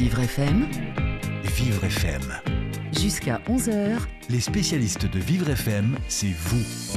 Vivre FM. Vivre FM. Jusqu'à 11h. Les spécialistes de Vivre FM, c'est vous.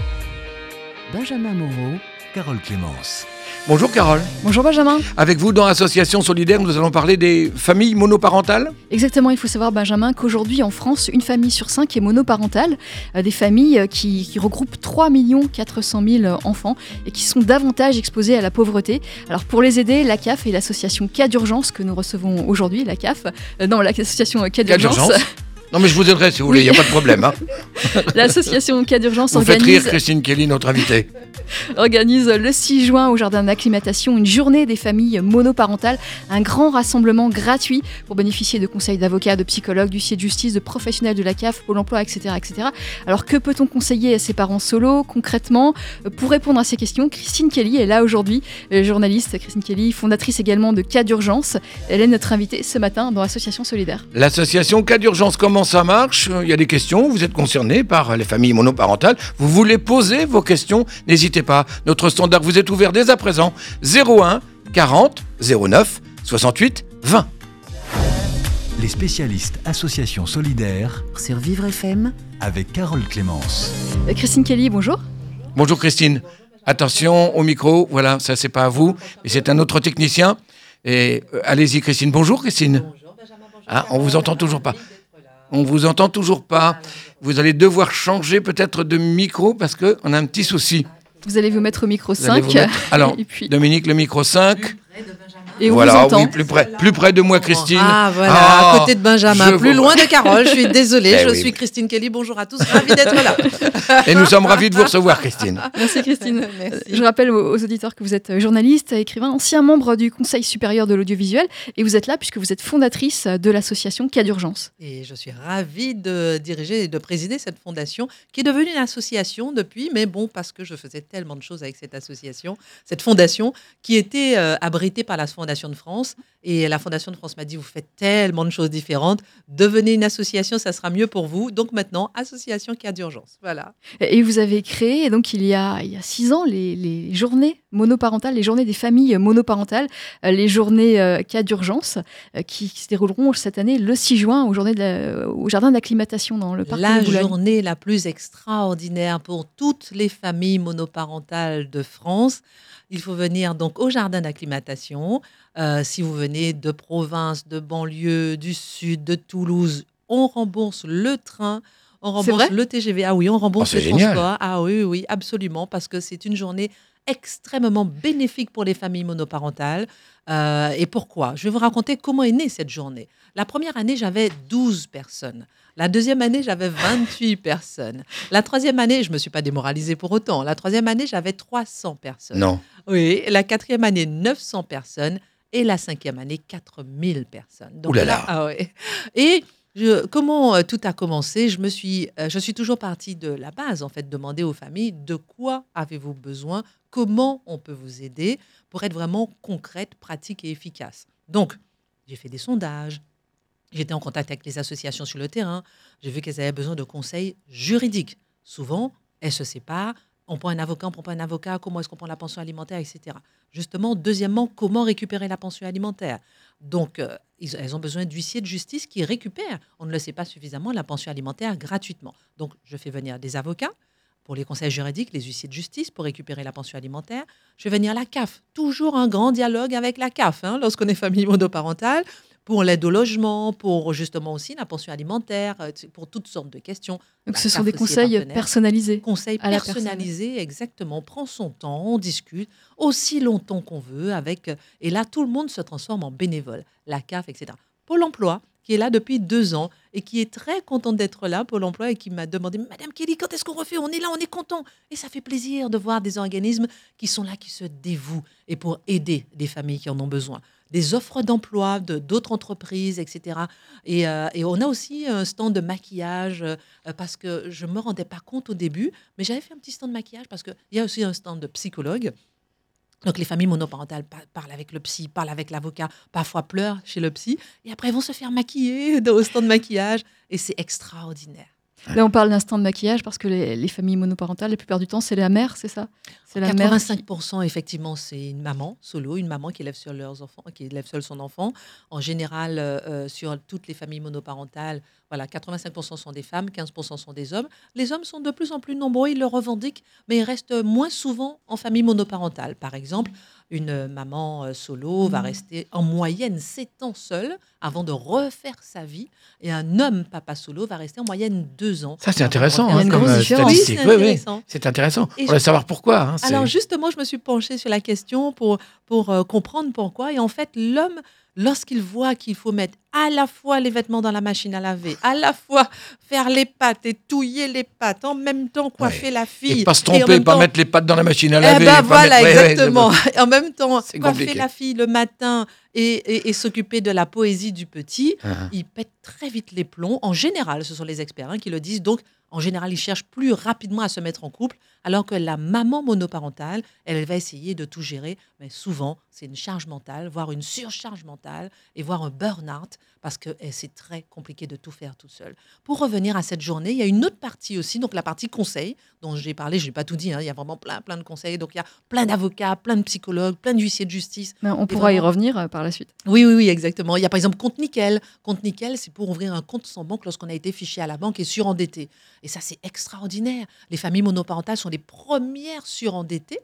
Benjamin Moreau. Carole Clémence. Bonjour Carole. Bonjour Benjamin. Avec vous dans Association Solidaire, nous allons parler des familles monoparentales. Exactement, il faut savoir Benjamin qu'aujourd'hui en France, une famille sur 5 est monoparentale. Des familles qui regroupent 3 400 000 enfants et qui sont davantage exposées à la pauvreté. Alors pour les aider, la CAF et l'association K d'urgences que nous recevons aujourd'hui, la CAF, l'association K d'urgences. Non mais je vous aiderai si vous voulez, il n'y a pas de problème. Hein. L'association Cas d'urgence organise... Vous faites rire Christine Kelly, notre invitée. Organise le 6 juin au Jardin d'acclimatation une journée des familles monoparentales, un grand rassemblement gratuit pour bénéficier de conseils d'avocats, de psychologues, d'huissiers de justice, de professionnels de la CAF, Pôle emploi, etc., etc. Alors que peut-on conseiller à ces parents solos concrètement? Pour répondre à ces questions, Christine Kelly est là aujourd'hui, journaliste Christine Kelly, fondatrice également de Cas d'urgence. Elle est notre invitée ce matin dans Association Solidaire. L'association Cas d'urgence, comment ça marche? Il y a des questions, vous êtes concernés par les familles monoparentales, vous voulez poser vos questions, n'hésitez pas. Notre standard vous est ouvert dès à présent, 01 40 09 68 20. Les spécialistes Association Solidaire sur Vivre FM avec Carole Clémence. Christine Kelly, bonjour. Bonjour Christine. Attention au micro, voilà, ça c'est pas à vous, mais c'est un autre technicien. Et allez-y Christine, bonjour Christine. Bonjour Benjamin, bonjour. Ah, on vous entend toujours pas. On vous entend toujours pas. Vous allez devoir changer peut-être de micro parce qu'on a un petit souci. Vous allez vous mettre au micro 5. Alors, et puis... Dominique, le micro 5. Plus près de Benjamin. Et on voilà, vous entend. Oui, plus près de moi, Christine. Ah, voilà, à côté de Benjamin. Plus loin de Carole, je suis désolée. Je suis Christine Kelly. Bonjour à tous, ravie d'être là. Et nous sommes ravis de vous recevoir, Christine. Merci, Christine. Merci. Je rappelle aux auditeurs que vous êtes journaliste, écrivain, ancien membre du Conseil supérieur de l'audiovisuel. Et vous êtes là puisque vous êtes fondatrice de l'association Cas d'urgence. Et je suis ravie de diriger et de présider cette fondation qui est devenue une association depuis. Mais bon, parce que je faisais tellement de choses avec cette association, cette fondation qui était abritée par la Fondation de France. Et la Fondation de France m'a dit, vous faites tellement de choses différentes. Devenez une association, ça sera mieux pour vous. Donc maintenant, association Cas d'urgence. Voilà. Et vous avez créé, donc, il y a 6 ans, les journées monoparentales, les journées des familles monoparentales, les journées Cas d'urgence qui se dérouleront cette année le 6 juin au Jardin d'acclimatation dans le parc de Boulogne. La journée la plus extraordinaire pour toutes les familles monoparentales de France. Il faut venir donc au Jardin d'acclimatation. Si vous venez de province, de banlieue, du sud, de Toulouse, on rembourse le train, on rembourse le TGV. Ah oui, on rembourse les transports. Ah oui, absolument, parce que c'est une journée extrêmement bénéfique pour les familles monoparentales. Et pourquoi? Je vais vous raconter comment est née cette journée. La première année, j'avais 12 personnes. La deuxième année, j'avais 28 personnes. La troisième année, je ne me suis pas démoralisée pour autant. La troisième année, j'avais 300 personnes. Non. Oui, la quatrième année, 900 personnes. Et la cinquième année, 4000 personnes. Donc, Ouh là là. Ah ouais. Et... Comment tout a commencé? Je suis toujours partie de la base, en fait, demander aux familles de quoi avez-vous besoin, comment on peut vous aider pour être vraiment concrète, pratique et efficace. Donc, j'ai fait des sondages, j'étais en contact avec les associations sur le terrain, j'ai vu qu'elles avaient besoin de conseils juridiques. Souvent, elles se séparent, on prend un avocat, on ne prend pas un avocat, comment est-ce qu'on prend la pension alimentaire, etc. Justement, deuxièmement, comment récupérer la pension alimentaire? Donc, elles ont besoin d'huissiers de justice qui récupèrent, on ne le sait pas suffisamment, la pension alimentaire gratuitement. Donc, je fais venir des avocats pour les conseils juridiques, les huissiers de justice pour récupérer la pension alimentaire. Je vais venir la CAF, toujours un grand dialogue avec la CAF, hein, lorsqu'on est famille monoparentale, pour l'aide au logement, pour justement aussi la pension alimentaire, pour toutes sortes de questions. Donc ce sont des conseils personnalisés. Conseils personnalisés, exactement. On prend son temps, on discute aussi longtemps qu'on veut. Et là, tout le monde se transforme en bénévole. La CAF, etc. Pôle emploi, qui est là depuis 2 ans et qui est très contente d'être là, Pôle emploi, et qui m'a demandé, Madame Kelly, quand est-ce qu'on refait? On est là, on est content. Et ça fait plaisir de voir des organismes qui sont là, qui se dévouent et pour aider des familles qui en ont besoin. Des offres d'emploi d'autres entreprises, etc. Et on a aussi un stand de maquillage, parce que je ne me rendais pas compte au début, mais j'avais fait un petit stand de maquillage parce qu'il y a aussi un stand de psychologue. Donc, les familles monoparentales parlent avec le psy, parlent avec l'avocat, parfois pleurent chez le psy, et après, vont se faire maquiller au stand de maquillage. Et c'est extraordinaire. Là, on parle d'un stand de maquillage parce que les familles monoparentales, la plupart du temps, c'est la mère, c'est ça ? C'est la 85%, mère qui... effectivement, c'est une maman solo, une maman qui élève seule son enfant. En général, sur toutes les familles monoparentales, voilà, 85% sont des femmes, 15% sont des hommes. Les hommes sont de plus en plus nombreux, ils le revendiquent, mais ils restent moins souvent en famille monoparentale. Par exemple, une maman solo va rester en moyenne 7 ans seule avant de refaire sa vie. Et un homme papa solo va rester en moyenne 2 ans. Ça, c'est intéressant. Hein, comme statistique. Oui, c'est intéressant. Oui, c'est intéressant. On va savoir pourquoi. Hein, alors, justement, je me suis penchée sur la question pour comprendre pourquoi. Et en fait, l'homme... Lorsqu'il voit qu'il faut mettre à la fois les vêtements dans la machine à laver, à la fois faire les pâtes et touiller les pâtes, en même temps coiffer la fille. Et pas se tromper, pas mettre les pâtes dans la machine à laver. Eh ben voilà, exactement. Ouais, en même temps, coiffer la fille le matin et s'occuper de la poésie du petit, il pète très vite les plombs. En général, ce sont les experts qui le disent. Donc, en général, ils cherchent plus rapidement à se mettre en couple, alors que la maman monoparentale, elle va essayer de tout gérer. Mais souvent, c'est une charge mentale, voire une surcharge mentale. Et voir un burn-out parce que c'est très compliqué de tout faire tout seul. Pour revenir à cette journée, il y a une autre partie aussi, donc la partie conseil dont j'ai parlé, je n'ai pas tout dit, hein, il y a vraiment plein de conseils, donc il y a plein d'avocats, plein de psychologues, plein d'huissiers de justice. Mais on pourra vraiment y revenir par la suite. Oui, exactement. Il y a par exemple Compte Nickel. Compte Nickel, c'est pour ouvrir un compte sans banque lorsqu'on a été fiché à la banque et surendetté. Et ça, c'est extraordinaire. Les familles monoparentales sont les premières surendettées.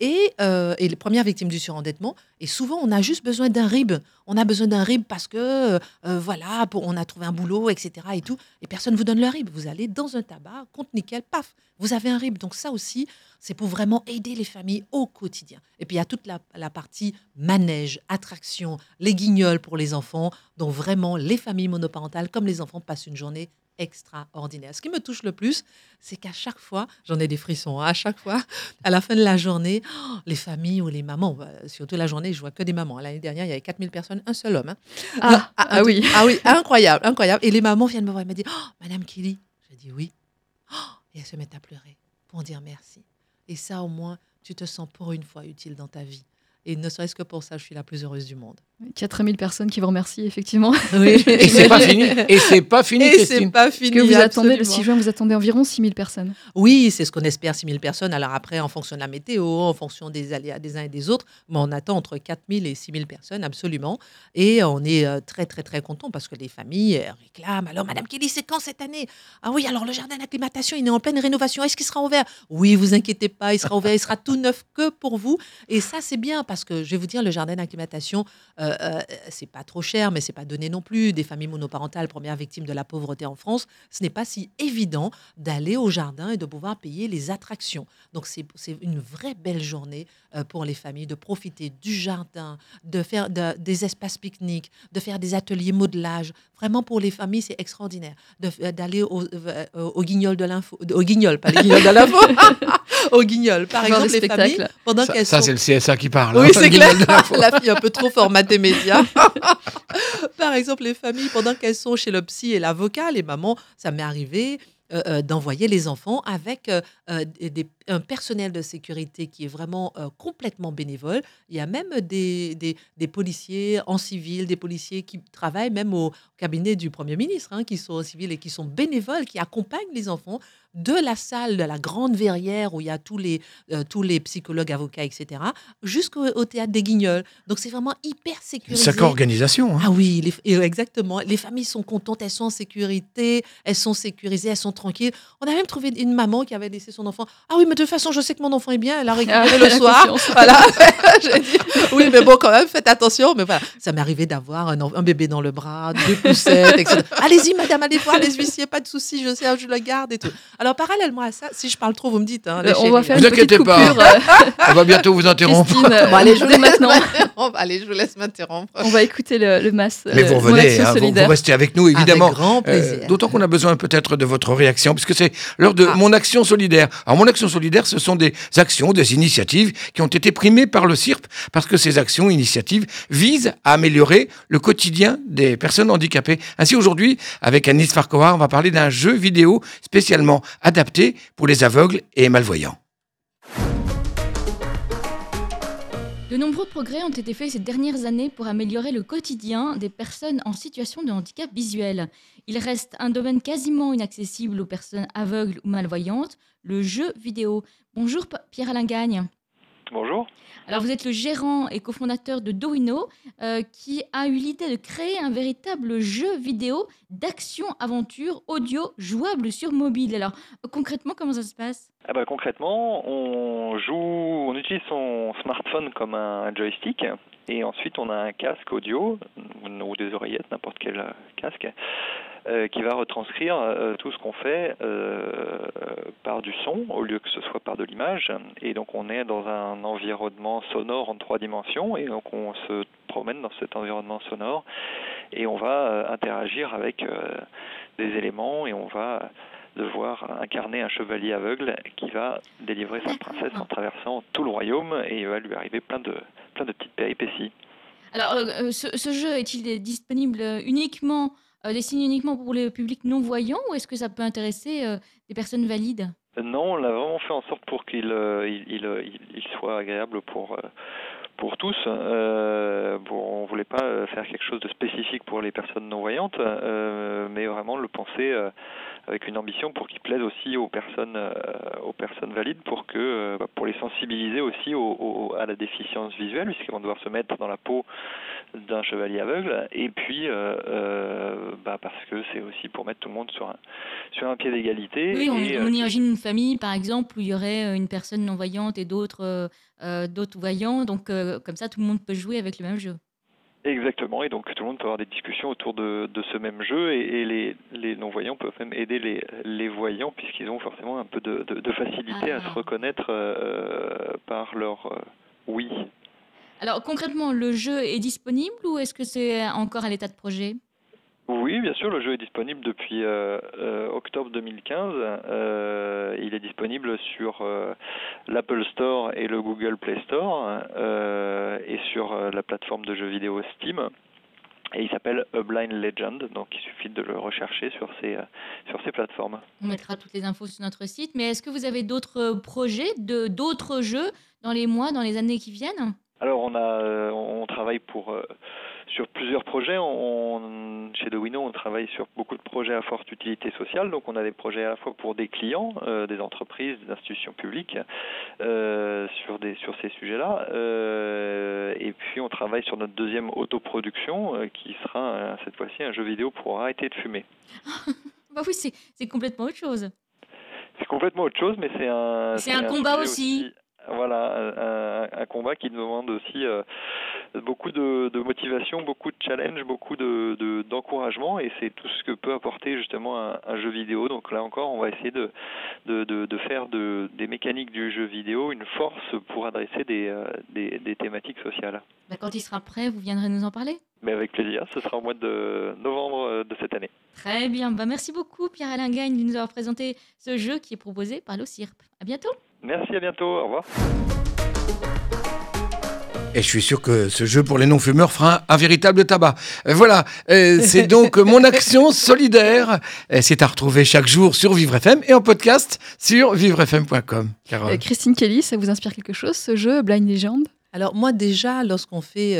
Et les premières victimes du surendettement. Et souvent, on a juste besoin d'un RIB. On a besoin d'un RIB parce que, on a trouvé un boulot, etc. Et tout. Et personne ne vous donne le RIB. Vous allez dans un tabac, Compte Nickel, paf, vous avez un RIB. Donc ça aussi, c'est pour vraiment aider les familles au quotidien. Et puis, il y a toute la partie manège, attraction, les guignols pour les enfants. Donc vraiment, les familles monoparentales, comme les enfants, passent une journée extraordinaire. Ce qui me touche le plus, c'est qu'à chaque fois, j'en ai des frissons, à chaque fois, à la fin de la journée, les familles ou les mamans, surtout la journée, je vois que des mamans. L'année dernière, il y avait 4000 personnes, un seul homme. Hein. Ah oui. Ah oui, incroyable. Et les mamans viennent me voir et me disent « Madame Kelly », je dis oui. Et elles se mettent à pleurer pour dire merci. Et ça, au moins, tu te sens pour une fois utile dans ta vie. Et ne serait-ce que pour ça, je suis la plus heureuse du monde. 4000 personnes qui vous remercient, effectivement. Oui. Et c'est pas fini. Et c'est pas fini, Christine. Que vous attendez, le 6 juin, vous attendez environ 6000 personnes. Oui, c'est ce qu'on espère, 6000 personnes. Alors après, en fonction de la météo, en fonction des aléas des uns et des autres, mais on attend entre 4000 et 6000 personnes, absolument. Et on est très, très, très contents parce que les familles réclament. Alors, Madame Kelly, c'est quand cette année ? Ah oui, alors le jardin d'acclimatation, il est en pleine rénovation. Est-ce qu'il sera ouvert ? Oui, vous inquiétez pas, il sera ouvert, il sera tout neuf que pour vous. Et ça, c'est bien parce que, je vais vous dire, le jardin d'acclimatation... c'est pas trop cher, mais c'est pas donné non plus. Des familles monoparentales, premières victimes de la pauvreté en France, ce n'est pas si évident d'aller au jardin et de pouvoir payer les attractions. Donc c'est une vraie belle journée pour les familles de profiter du jardin, de faire des espaces pique-nique, de faire des ateliers modelage. Vraiment pour les familles, c'est extraordinaire. D'aller au guignol de l'info, au guignol, pas les guignols de l'info, au guignol. Par exemple, les familles, pendant qu'elles sont... Ça, c'est le CSA qui parle. Oui, c'est clair. La fille un peu trop formatée médias. Par exemple, les familles, pendant qu'elles sont chez le psy et l'avocat, les mamans, ça m'est arrivé d'envoyer les enfants avec un personnel de sécurité qui est vraiment complètement bénévole. Il y a même des policiers en civil, des policiers qui travaillent même au cabinet du Premier ministre, qui sont en civil et qui sont bénévoles, qui accompagnent les enfants de la salle de la grande verrière où il y a tous les psychologues, avocats, etc., jusqu'au théâtre des Guignols. Donc, c'est vraiment hyper sécurisé. Sacrée organisation. Hein. Ah oui, exactement. Les familles sont contentes, elles sont en sécurité, elles sont sécurisées, elles sont tranquilles. On a même trouvé une maman qui avait laissé son enfant. Ah oui, mais de toute façon, je sais que mon enfant est bien, elle a récupéré le soir. Voilà. J'ai dit, oui, mais bon, quand même, faites attention. Mais voilà, ça m'est arrivé d'avoir un bébé dans le bras, 2 poussettes, etc. Allez-y, madame, allez voir les huissiers, pas de souci, je sais, je le garde et tout. Alors, parallèlement à ça, si je parle trop, vous me dites. Hein, on va faire une petite coupure. Ne vous inquiétez pas, on va bientôt vous interrompre. Bon, allez, je vous laisse m'interrompre. On va écouter le MAS. Mais vous revenez, vous restez avec nous, évidemment. Avec grand plaisir. D'autant qu'on a besoin peut-être de votre réaction, puisque c'est l'heure de Mon Action Solidaire. Alors, Mon Action Solidaire, ce sont des actions, des initiatives qui ont été primées par l'OCIRP, parce que ces actions, initiatives, visent à améliorer le quotidien des personnes handicapées. Ainsi, aujourd'hui, avec Anis Farkohar, on va parler d'un jeu vidéo spécialement adapté pour les aveugles et malvoyants. De nombreux progrès ont été faits ces dernières années pour améliorer le quotidien des personnes en situation de handicap visuel. Il reste un domaine quasiment inaccessible aux personnes aveugles ou malvoyantes, le jeu vidéo. Bonjour Pierre-Alain Gagné. Bonjour. Alors vous êtes le gérant et cofondateur de Doino, qui a eu l'idée de créer un véritable jeu vidéo d'action-aventure audio jouable sur mobile. Alors concrètement, comment ça se passe ? Concrètement, on utilise son smartphone comme un joystick et ensuite on a un casque audio ou des oreillettes, n'importe quel casque, qui va retranscrire tout ce qu'on fait par du son au lieu que ce soit par de l'image. Et donc on est dans un environnement sonore en 3 dimensions et donc on se promène dans cet environnement sonore et on va interagir avec des éléments et on va devoir incarner un chevalier aveugle qui va délivrer sa princesse en traversant tout le royaume et il va lui arriver plein de petites péripéties. Alors ce jeu est-il disponible uniquement destiné uniquement pour les publics non-voyants ou est-ce que ça peut intéresser des personnes valides ? Non, on l'a vraiment fait en sorte pour qu'il soit agréable pour tous. On voulait pas faire quelque chose de spécifique pour les personnes non-voyantes, mais vraiment le penser avec une ambition pour qu'il plaise aussi aux personnes valides, pour les sensibiliser aussi à la déficience visuelle, puisqu'ils vont devoir se mettre dans la peau d'un chevalier aveugle. Et puis, parce que c'est aussi pour mettre tout le monde sur un pied d'égalité. Oui, on imagine une famille, par exemple, où il y aurait une personne non-voyante et d'autres voyants. Donc, comme ça, tout le monde peut jouer avec le même jeu. Exactement, et donc tout le monde peut avoir des discussions autour de ce même jeu et les non-voyants peuvent même aider les voyants puisqu'ils ont forcément un peu de facilité à se reconnaître par leur oui. Alors concrètement, le jeu est disponible ou est-ce que c'est encore à l'état de projet ? Oui, bien sûr, le jeu est disponible depuis octobre 2015. Il est disponible sur l'Apple Store et le Google Play Store et sur la plateforme de jeux vidéo Steam. Et il s'appelle A Blind Legend, donc il suffit de le rechercher sur ces plateformes. On mettra toutes les infos sur notre site. Mais est-ce que vous avez d'autres projets, d'autres jeux dans les mois, dans les années qui viennent ? Alors, on travaille sur plusieurs projets. Chez Doino, on travaille sur beaucoup de projets à forte utilité sociale. Donc, on a des projets à la fois pour des clients, des entreprises, des institutions publiques, sur ces sujets-là. Et puis, on travaille sur notre deuxième autoproduction, qui sera, cette fois-ci, un jeu vidéo pour arrêter de fumer. Oui, c'est complètement autre chose. C'est complètement autre chose, mais c'est un... C'est un combat aussi. Voilà, un combat qui demande aussi beaucoup de motivation, beaucoup de challenge, beaucoup d'encouragement et c'est tout ce que peut apporter justement un jeu vidéo. Donc là encore, on va essayer de faire des mécaniques du jeu vidéo une force pour adresser des thématiques sociales. Quand il sera prêt, vous viendrez nous en parler ? Mais avec plaisir, ce sera au mois de novembre de cette année. Très bien, merci beaucoup Pierre-Alain Gagne de nous avoir présenté ce jeu qui est proposé par l'OCIRP. À bientôt. Merci, à bientôt, au revoir. Et je suis sûr que ce jeu pour les non-fumeurs fera un véritable tabac. Voilà, c'est donc mon action solidaire. C'est à retrouver chaque jour sur Vivre FM et en podcast sur vivrefm.com. Christine Kelly, ça vous inspire quelque chose, ce jeu Blind Legend ? Alors moi déjà, lorsqu'on fait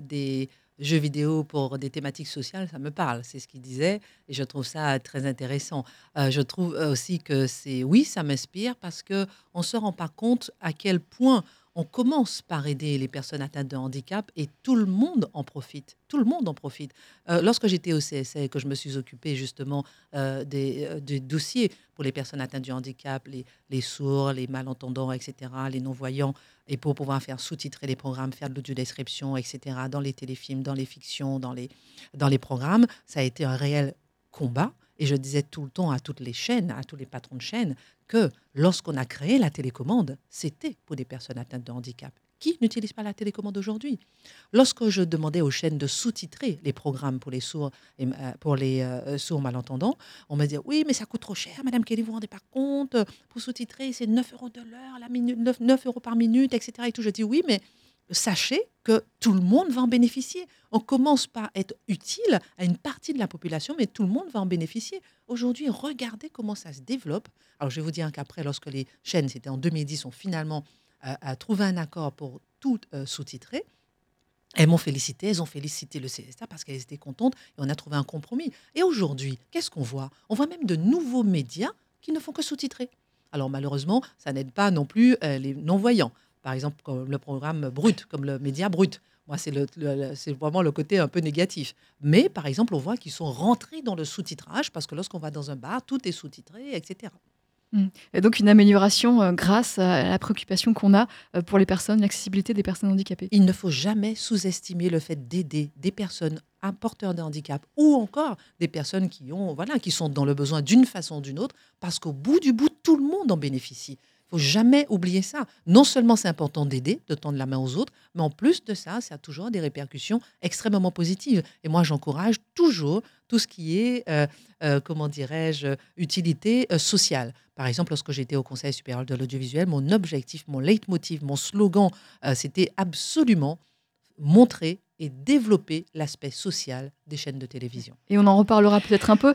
des jeux vidéo pour des thématiques sociales, ça me parle, c'est ce qu'il disait, et je trouve ça très intéressant. Je trouve aussi que ça m'inspire parce que on se rend pas compte à quel point on commence par aider les personnes atteintes de handicap et tout le monde en profite. Tout le monde en profite. Lorsque j'étais au CSA et que je me suis occupée justement des dossiers pour les personnes atteintes du handicap, les sourds, les malentendants, etc., les non-voyants, et pour pouvoir faire sous-titrer les programmes, faire de l'audiodescription, etc., dans les téléfilms, dans les fictions, dans les programmes, ça a été un réel combat. Et je disais tout le temps à toutes les chaînes, à tous les patrons de chaînes, que lorsqu'on a créé la télécommande, c'était pour des personnes atteintes de handicap. Qui n'utilise pas la télécommande aujourd'hui ? Lorsque je demandais aux chaînes de sous-titrer les programmes pour les sourds et pour les sourds malentendants, on me disait « Oui, mais ça coûte trop cher, Madame Kelly, vous vous rendez pas compte, pour sous-titrer, c'est 9 € de l'heure, la minute, 9 € par minute, etc. » Et tout. Je dis « Oui, mais sachez que tout le monde va en bénéficier. On commence par être utile à une partie de la population, mais tout le monde va en bénéficier. Aujourd'hui, regardez comment ça se développe. Alors, je vais vous dire qu'après, lorsque les chaînes, c'était en 2010, ont finalement a trouvé un accord pour tout sous-titrer. Elles m'ont félicité, elles ont félicité le CSA parce qu'elles étaient contentes et on a trouvé un compromis. Et aujourd'hui, qu'est-ce qu'on voit ? On voit même de nouveaux médias qui ne font que sous-titrer. Alors malheureusement, ça n'aide pas non plus les non-voyants. Par exemple, comme le programme Brut, comme le média Brut. Moi, c'est vraiment le côté un peu négatif. Mais par exemple, on voit qu'ils sont rentrés dans le sous-titrage parce que lorsqu'on va dans un bar, tout est sous-titré, etc. Et donc une amélioration grâce à la préoccupation qu'on a pour les personnes, l'accessibilité des personnes handicapées. Il ne faut jamais sous-estimer le fait d'aider des personnes porteurs de handicap ou encore des personnes qui sont dans le besoin d'une façon ou d'une autre, parce qu'au bout du bout, tout le monde en bénéficie. Il ne faut jamais oublier ça. Non seulement c'est important d'aider, de tendre la main aux autres, mais en plus de ça, ça a toujours des répercussions extrêmement positives. Et moi, j'encourage toujours tout ce qui est, utilité sociale. Par exemple, lorsque j'étais au Conseil supérieur de l'audiovisuel, mon objectif, mon leitmotiv, mon slogan, c'était absolument montrer et développer l'aspect social des chaînes de télévision. Et on en reparlera peut-être un peu.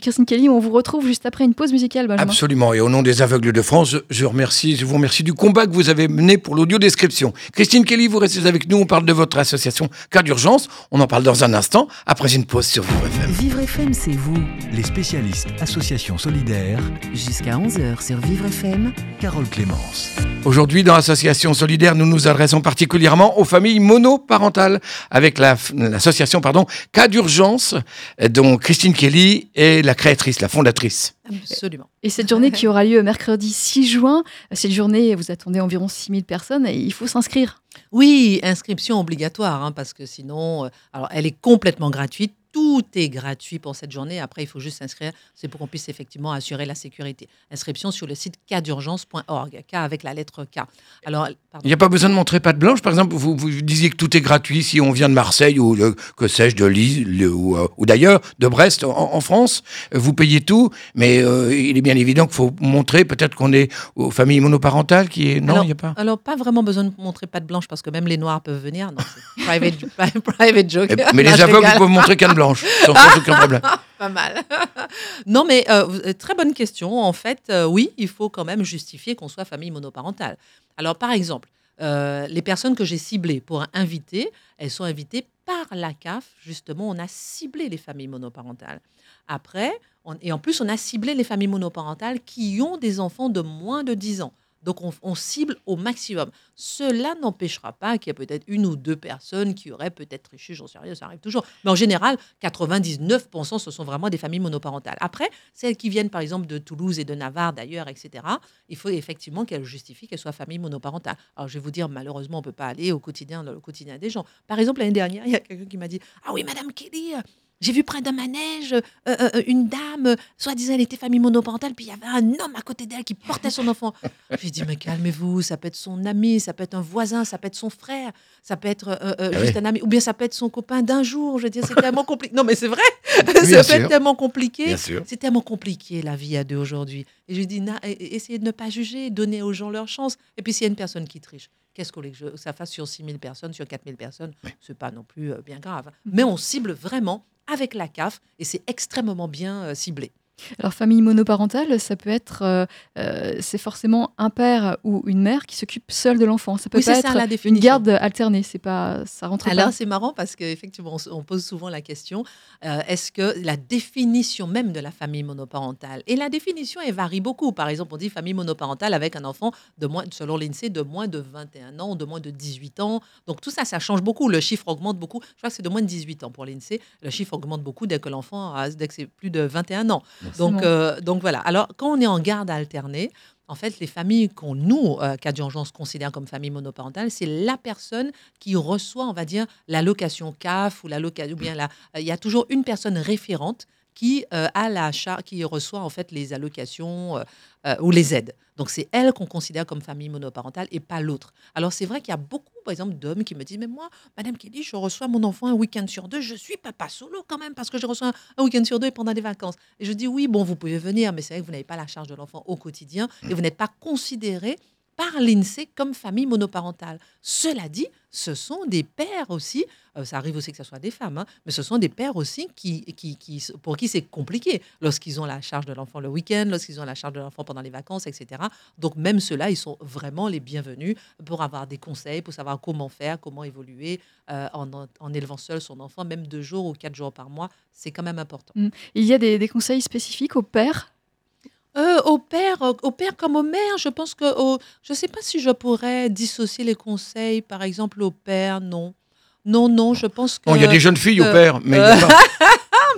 Christine Kelly, on vous retrouve juste après une pause musicale, Benjamin. Absolument. Et au nom des aveugles de France, je vous remercie du combat que vous avez mené pour l'audiodescription. Christine Kelly, vous restez avec nous. On parle de votre association Cas d'urgence. On en parle dans un instant, après une pause sur Vivre FM. Vivre FM, c'est vous, les spécialistes associations solidaires. Jusqu'à 11h sur Vivre FM, Carole Clémence. Aujourd'hui, dans Association Solidaire, nous nous adressons particulièrement aux familles monoparentales, avec l'association Cas d'urgence, dont Christine Kelly est la créatrice, la fondatrice. Absolument. Et cette journée qui aura lieu mercredi 6 juin, cette journée, vous attendez environ 6000 personnes et il faut s'inscrire. Oui, inscription obligatoire, parce que sinon, alors elle est complètement gratuite. Tout est gratuit pour cette journée. Après, il faut juste s'inscrire. C'est pour qu'on puisse effectivement assurer la sécurité. Inscription sur le site kdurgence.org. K avec la lettre K. Alors, il n'y a pas besoin de montrer patte blanche. Par exemple, vous disiez que tout est gratuit si on vient de Marseille ou de Lille ou d'ailleurs, de Brest en France. Vous payez tout, mais il est bien évident qu'il faut montrer peut-être qu'on est aux familles monoparentales. Non, il n'y a pas. Alors, pas vraiment besoin de montrer patte blanche parce que même les Noirs peuvent venir. Non, c'est private joke. Mais les aveugles peuvent montrer canne blanche, sans aucun problème. Pas mal. Non, mais très bonne question. En fait, oui, il faut quand même justifier qu'on soit famille monoparentale. Alors, par exemple, les personnes que j'ai ciblées pour inviter, elles sont invitées par la CAF. Justement, on a ciblé les familles monoparentales. Après, en plus, on a ciblé les familles monoparentales qui ont des enfants de moins de 10 ans. Donc, on cible au maximum. Cela n'empêchera pas qu'il y ait peut-être une ou deux personnes qui auraient peut-être triché, j'en sais rien, ça arrive toujours. Mais en général, 99%, ce sont vraiment des familles monoparentales. Après, celles qui viennent, par exemple, de Toulouse et de Navarre, d'ailleurs, etc., il faut effectivement qu'elles justifient qu'elles soient familles monoparentales. Alors, je vais vous dire, malheureusement, on ne peut pas aller dans le quotidien des gens. Par exemple, l'année dernière, il y a quelqu'un qui m'a dit « Ah oui, Madame Kelly !» J'ai vu près d'un manège une dame, soi-disant elle était famille monoparentale, puis il y avait un homme à côté d'elle qui portait son enfant. J'ai dit, mais calmez-vous, ça peut être son ami, ça peut être un voisin, ça peut être son frère, ça peut être juste un ami, ou bien ça peut être son copain d'un jour. Je veux dire, c'est tellement compliqué. Non, mais c'est vrai, ça peut être tellement compliqué. C'est tellement compliqué la vie à deux aujourd'hui. Et je lui dis, essayez de ne pas juger, donnez aux gens leur chance. Et puis s'il y a une personne qui triche, qu'est-ce que ça fasse sur 6 000 personnes, sur 4 000 personnes, c'est pas non plus bien grave. Mais on cible vraiment avec la CAF et c'est extrêmement bien ciblé. Alors famille monoparentale, ça peut être, c'est forcément un père ou une mère qui s'occupe seule de l'enfant. Ça peut pas être une garde alternée, c'est pas, ça rentre. Alors, pas. C'est marrant parce qu'effectivement, on pose souvent la question, est-ce que la définition même de la famille monoparentale, et la définition elle varie beaucoup. Par exemple, on dit famille monoparentale avec un enfant selon l'INSEE, de moins de 21 ans, de moins de 18 ans. Donc tout ça, ça change beaucoup. Le chiffre augmente beaucoup. Je crois que c'est de moins de 18 ans pour l'INSEE. Le chiffre augmente beaucoup dès que c'est plus de 21 ans. Donc voilà. Alors, quand on est en garde alternée, en fait, les familles qu'on nous, Cas d'urgence, considère comme famille monoparentale, c'est la personne qui reçoit, on va dire, l'allocation CAF il y a toujours une personne référente qui reçoit en fait les allocations ou les aides. Donc, c'est elle qu'on considère comme famille monoparentale et pas l'autre. Alors, c'est vrai qu'il y a beaucoup, par exemple, d'hommes qui me disent « Mais moi, Madame Kelly, je reçois mon enfant un week-end sur deux, je suis papa solo quand même parce que je reçois un week-end sur deux et pendant les vacances. » Et je dis « Oui, bon, vous pouvez venir, mais c'est vrai que vous n'avez pas la charge de l'enfant au quotidien et vous n'êtes pas considéré par l'INSEE comme famille monoparentale. Cela dit, ce sont des pères aussi, ça arrive aussi que ce soit des femmes, hein, mais ce sont des pères aussi qui, pour qui c'est compliqué lorsqu'ils ont la charge de l'enfant le week-end, lorsqu'ils ont la charge de l'enfant pendant les vacances, etc. Donc même ceux-là, ils sont vraiment les bienvenus pour avoir des conseils, pour savoir comment faire, comment évoluer en élevant seul son enfant, même 2 jours ou 4 jours par mois, c'est quand même important. Il y a des conseils spécifiques aux pères? Au père comme aux mères, je pense que... je ne sais pas si je pourrais dissocier les conseils, par exemple, au père, non. Non, je pense que... Il y a des jeunes filles au père, mais il y a pas...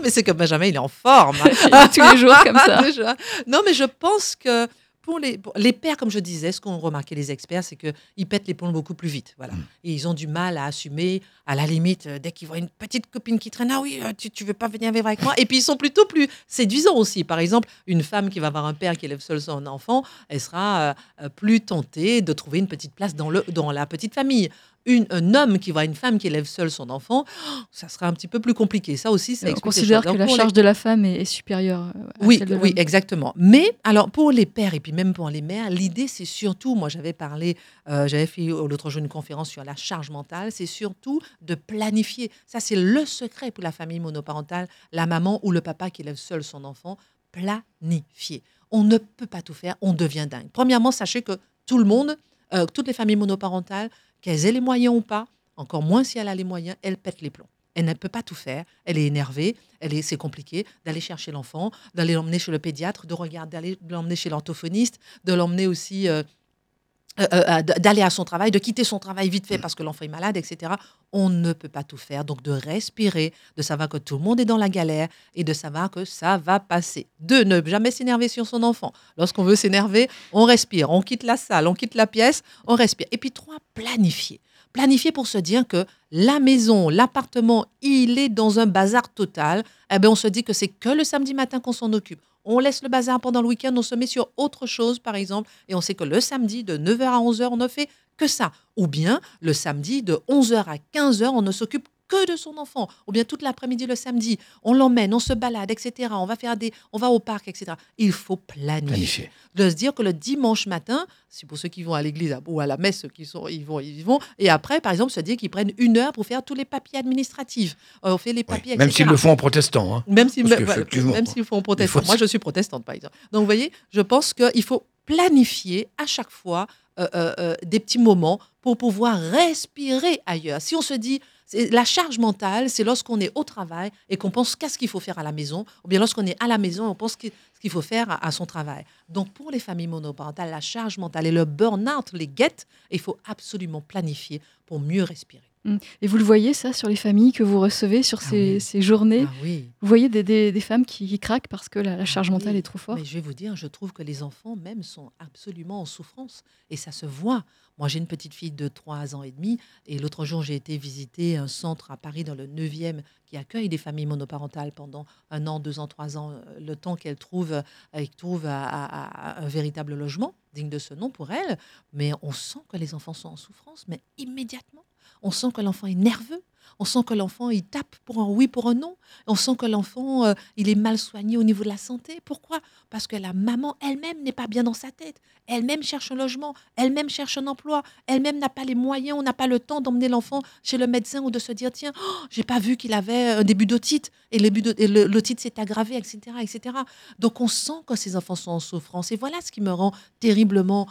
Mais c'est que Benjamin, il est en forme. Tous les jours comme ça. Déjà. Non, mais je pense que... Pour les pères, comme je disais, ce qu'ont remarqué les experts, c'est qu'ils pètent les plombs beaucoup plus vite. Voilà. Et ils ont du mal à assumer, à la limite, dès qu'ils voient une petite copine qui traîne, « Ah oui, tu veux pas venir vivre avec moi ?» Et puis, ils sont plutôt plus séduisants aussi. Par exemple, une femme qui va avoir un père qui élève seul son enfant, elle sera plus tentée de trouver une petite place dans la petite famille. Un homme qui voit une femme qui élève seule son enfant, ça sera un petit peu plus compliqué. Ça aussi, ça explique. On considère que la charge de la femme est supérieure à celle de l'homme. Oui, exactement. Mais alors pour les pères et puis même pour les mères, l'idée c'est surtout, moi j'avais fait l'autre jour une conférence sur la charge mentale, c'est surtout de planifier. Ça c'est le secret pour la famille monoparentale, la maman ou le papa qui élève seul son enfant, planifier. On ne peut pas tout faire, on devient dingue. Premièrement, sachez que tout le monde, toutes les familles monoparentales, qu'elles aient les moyens ou pas, encore moins si elle a les moyens, elle pète les plombs. Elle ne peut pas tout faire, elle est énervée, c'est compliqué d'aller chercher l'enfant, d'aller l'emmener chez le pédiatre, de l'emmener chez l'orthophoniste, de l'emmener aussi, d'aller à son travail, de quitter son travail vite fait parce que l'enfant est malade, etc. On ne peut pas tout faire, donc de respirer, de savoir que tout le monde est dans la galère et de savoir que ça va passer. 2, ne jamais s'énerver sur son enfant. Lorsqu'on veut s'énerver, on respire, on quitte la salle, on quitte la pièce, on respire. Et puis 3, planifier. Planifier pour se dire que la maison, l'appartement, il est dans un bazar total. Eh bien, on se dit que c'est que le samedi matin qu'on s'en occupe. On laisse le bazar pendant le week-end, on se met sur autre chose, par exemple, et on sait que le samedi, de 9h à 11h, on ne fait que ça. Ou bien, le samedi, de 11h à 15h, on ne s'occupe que de son enfant. Ou bien, toute l'après-midi, le samedi, on l'emmène, on se balade, etc. On va au parc, etc. Il faut planifier. De se dire que le dimanche matin, c'est pour ceux qui vont à l'église ou à la messe, ils vont. Et après, par exemple, se dire qu'ils prennent 1 heure pour faire tous les papiers administratifs. On fait les papiers, etc. Même s'ils le font en protestant. Hein, même s'ils le font en protestant. Moi, je suis protestante, par exemple. Donc, vous voyez, je pense qu'il faut planifier à chaque fois des petits moments pour pouvoir respirer ailleurs. Si on se dit... La charge mentale, c'est lorsqu'on est au travail et qu'on pense qu'à ce qu'il faut faire à la maison, ou bien lorsqu'on est à la maison, on pense ce qu'il faut faire à son travail. Donc, pour les familles monoparentales, la charge mentale et le burn-out les guettent. Il faut absolument planifier pour mieux respirer. Et vous le voyez, ça, sur les familles que vous recevez, sur ces journées? Vous voyez des femmes qui craquent parce que la charge mentale est trop forte? Mais je vais vous dire, je trouve que les enfants, même, sont absolument en souffrance. Et ça se voit. Moi, j'ai une petite fille de 3 ans et demi. Et l'autre jour, j'ai été visiter un centre à Paris, dans le 9e, qui accueille des familles monoparentales pendant 1 an, 2 ans, 3 ans, le temps qu'elles trouvent un véritable logement, digne de ce nom pour elles. Mais on sent que les enfants sont en souffrance, mais immédiatement. On sent que l'enfant est nerveux, on sent que l'enfant il tape pour un oui, pour un non, on sent que l'enfant il est mal soigné au niveau de la santé. Pourquoi ? Parce que la maman elle-même n'est pas bien dans sa tête, elle-même cherche un logement, elle-même cherche un emploi, elle-même n'a pas les moyens, on n'a pas le temps d'emmener l'enfant chez le médecin ou de se dire tiens, j'ai pas vu qu'il avait un début d'otite et l'otite s'est aggravé, etc., etc. Donc on sent que ces enfants sont en souffrance et voilà ce qui me rend terriblement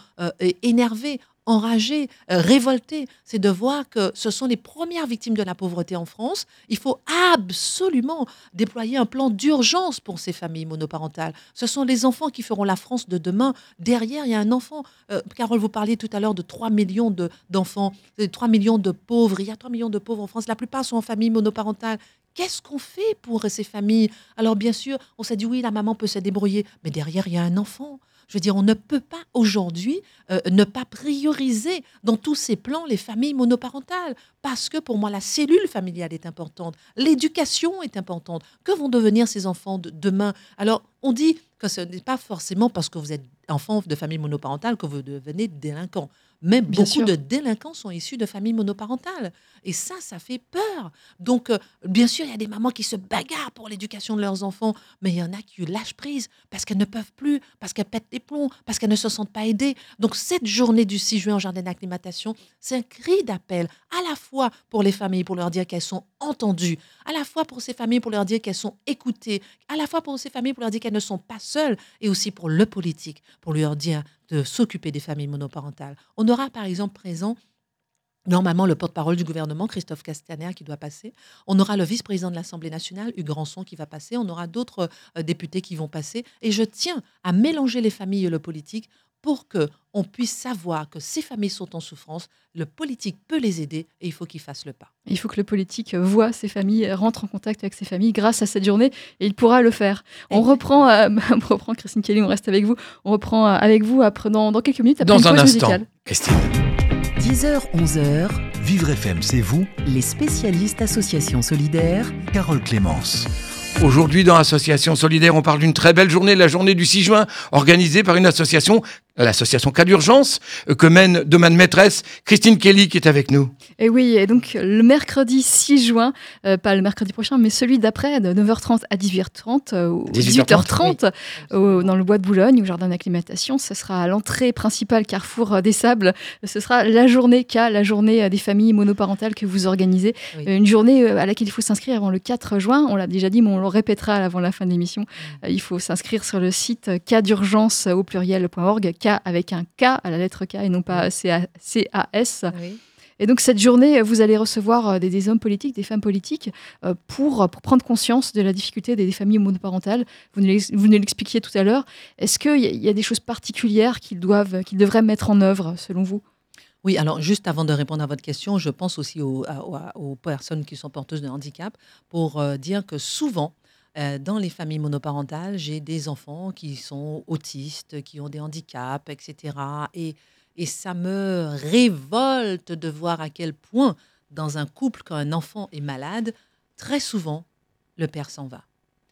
énervée, enragée, révoltée, c'est de voir que ce sont les premières victimes de la pauvreté en France. Il faut absolument déployer un plan d'urgence pour ces familles monoparentales. Ce sont les enfants qui feront la France de demain. Derrière, il y a un enfant. Carole, vous parliez tout à l'heure de 3 millions d'enfants, 3 millions de pauvres. Il y a 3 millions de pauvres en France. La plupart sont en famille monoparentale. Qu'est-ce qu'on fait pour ces familles? Alors bien sûr, on s'est dit oui, la maman peut se débrouiller. Mais derrière, il y a un enfant. Je veux dire, on ne peut pas aujourd'hui ne pas prioriser dans tous ces plans les familles monoparentales. Parce que pour moi, la cellule familiale est importante. L'éducation est importante. Que vont devenir ces enfants demain? Alors, on dit que ce n'est pas forcément parce que vous êtes enfant de famille monoparentale que vous devenez délinquant. Même bien beaucoup sûr. De délinquants sont issus de familles monoparentales. Et ça, ça fait peur. Donc, bien sûr, il y a des mamans qui se bagarrent pour l'éducation de leurs enfants, mais il y en a qui lâchent prise parce qu'elles ne peuvent plus, parce qu'elles pètent des plombs, parce qu'elles ne se sentent pas aidées. Donc, cette journée du 6 juin au Jardin d'acclimatation, c'est un cri d'appel à la fois pour les familles, pour leur dire qu'elles sont entendues, à la fois pour ces familles, pour leur dire qu'elles sont écoutées, à la fois pour ces familles, pour leur dire qu'elles ne sont pas seules, et aussi pour le politique, pour leur dire de s'occuper des familles monoparentales. On aura par exemple présent, normalement, le porte-parole du gouvernement, Christophe Castaner, qui doit passer. On aura le vice-président de l'Assemblée nationale, Hugues Rançon, qui va passer. On aura d'autres députés qui vont passer. Et je tiens à mélanger les familles et le politique pour qu'on puisse savoir que ces familles sont en souffrance, le politique peut les aider et il faut qu'ils fassent le pas. Il faut que le politique voie ces familles, rentre en contact avec ces familles grâce à cette journée et il pourra le faire. On reprend Christine Kelly, on reste avec vous. On reprend avec vous dans quelques minutes après une pause musicale. Christine. 10h, 11h. Vivre FM, c'est vous. Les spécialistes Association Solidaire. Carole Clémence. Aujourd'hui, dans Association Solidaire, on parle d'une très belle journée, la journée du 6 juin, organisée par une association, l'association K d'urgences, que mène de main de maîtresse Christine Kelly, qui est avec nous. Et oui, et donc le mercredi 6 juin, pas le mercredi prochain, mais celui d'après, de 9h30 à 18h30, ou 18h30, oui. Dans le Bois de Boulogne, au Jardin d'acclimatation, ce sera à l'entrée principale Carrefour des Sables. Ce sera la journée K, la journée des familles monoparentales que vous organisez. Oui. Une journée à laquelle il faut s'inscrire avant le 4 juin, on l'a déjà dit, mais on le répétera avant la fin de l'émission. Il faut s'inscrire sur le site kdurgences.org, K avec un K à la lettre K et non pas C-A-S. Oui. Et donc cette journée, vous allez recevoir des hommes politiques, des femmes politiques pour prendre conscience de la difficulté des familles monoparentales. Vous nous l'expliquiez tout à l'heure. Est-ce qu'il y a des choses particulières qu'ils devraient mettre en œuvre selon vous ? Oui, alors juste avant de répondre à votre question, je pense aussi aux personnes qui sont porteuses de handicap pour dire que souvent, dans les familles monoparentales, j'ai des enfants qui sont autistes, qui ont des handicaps, etc. Et ça me révolte de voir à quel point, dans un couple, quand un enfant est malade, très souvent, le père s'en va.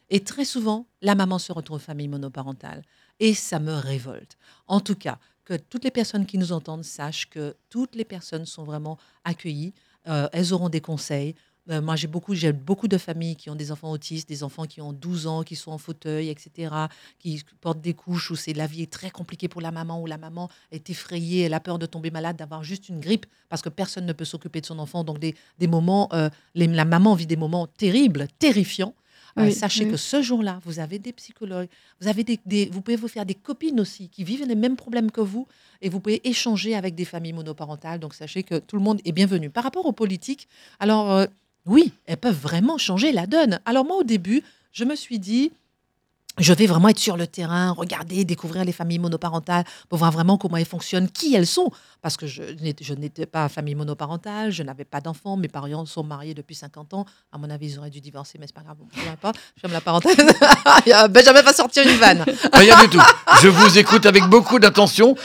Et très souvent, la maman se retrouve en famille monoparentale. Et ça me révolte. En tout cas, que toutes les personnes qui nous entendent sachent que toutes les personnes sont vraiment accueillies. Elles auront des conseils. Moi, j'ai beaucoup de familles qui ont des enfants autistes, des enfants qui ont 12 ans, qui sont en fauteuil, etc., qui portent des couches où la vie est très compliquée pour la maman, où la maman est effrayée, elle a peur de tomber malade, d'avoir juste une grippe, parce que personne ne peut s'occuper de son enfant. Donc, des moments, la maman vit des moments terribles, terrifiants. Oui, sachez que ce jour-là, vous avez des psychologues, vous avez vous pouvez vous faire des copines aussi qui vivent les mêmes problèmes que vous et vous pouvez échanger avec des familles monoparentales. Donc, sachez que tout le monde est bienvenu. Par rapport aux politiques, alors... oui, elles peuvent vraiment changer la donne. Alors moi, au début, je me suis dit, je vais vraiment être sur le terrain, regarder, découvrir les familles monoparentales pour voir vraiment comment elles fonctionnent, qui elles sont. Parce que je n'étais pas famille monoparentale, je n'avais pas d'enfants, mes parents sont mariés depuis 50 ans. À mon avis, ils auraient dû divorcer, mais c'est pas grave, on ne pourrait pas. Je ferme la parenthèse. Benjamin va sortir une vanne. Rien du tout. Je vous écoute avec beaucoup d'attention.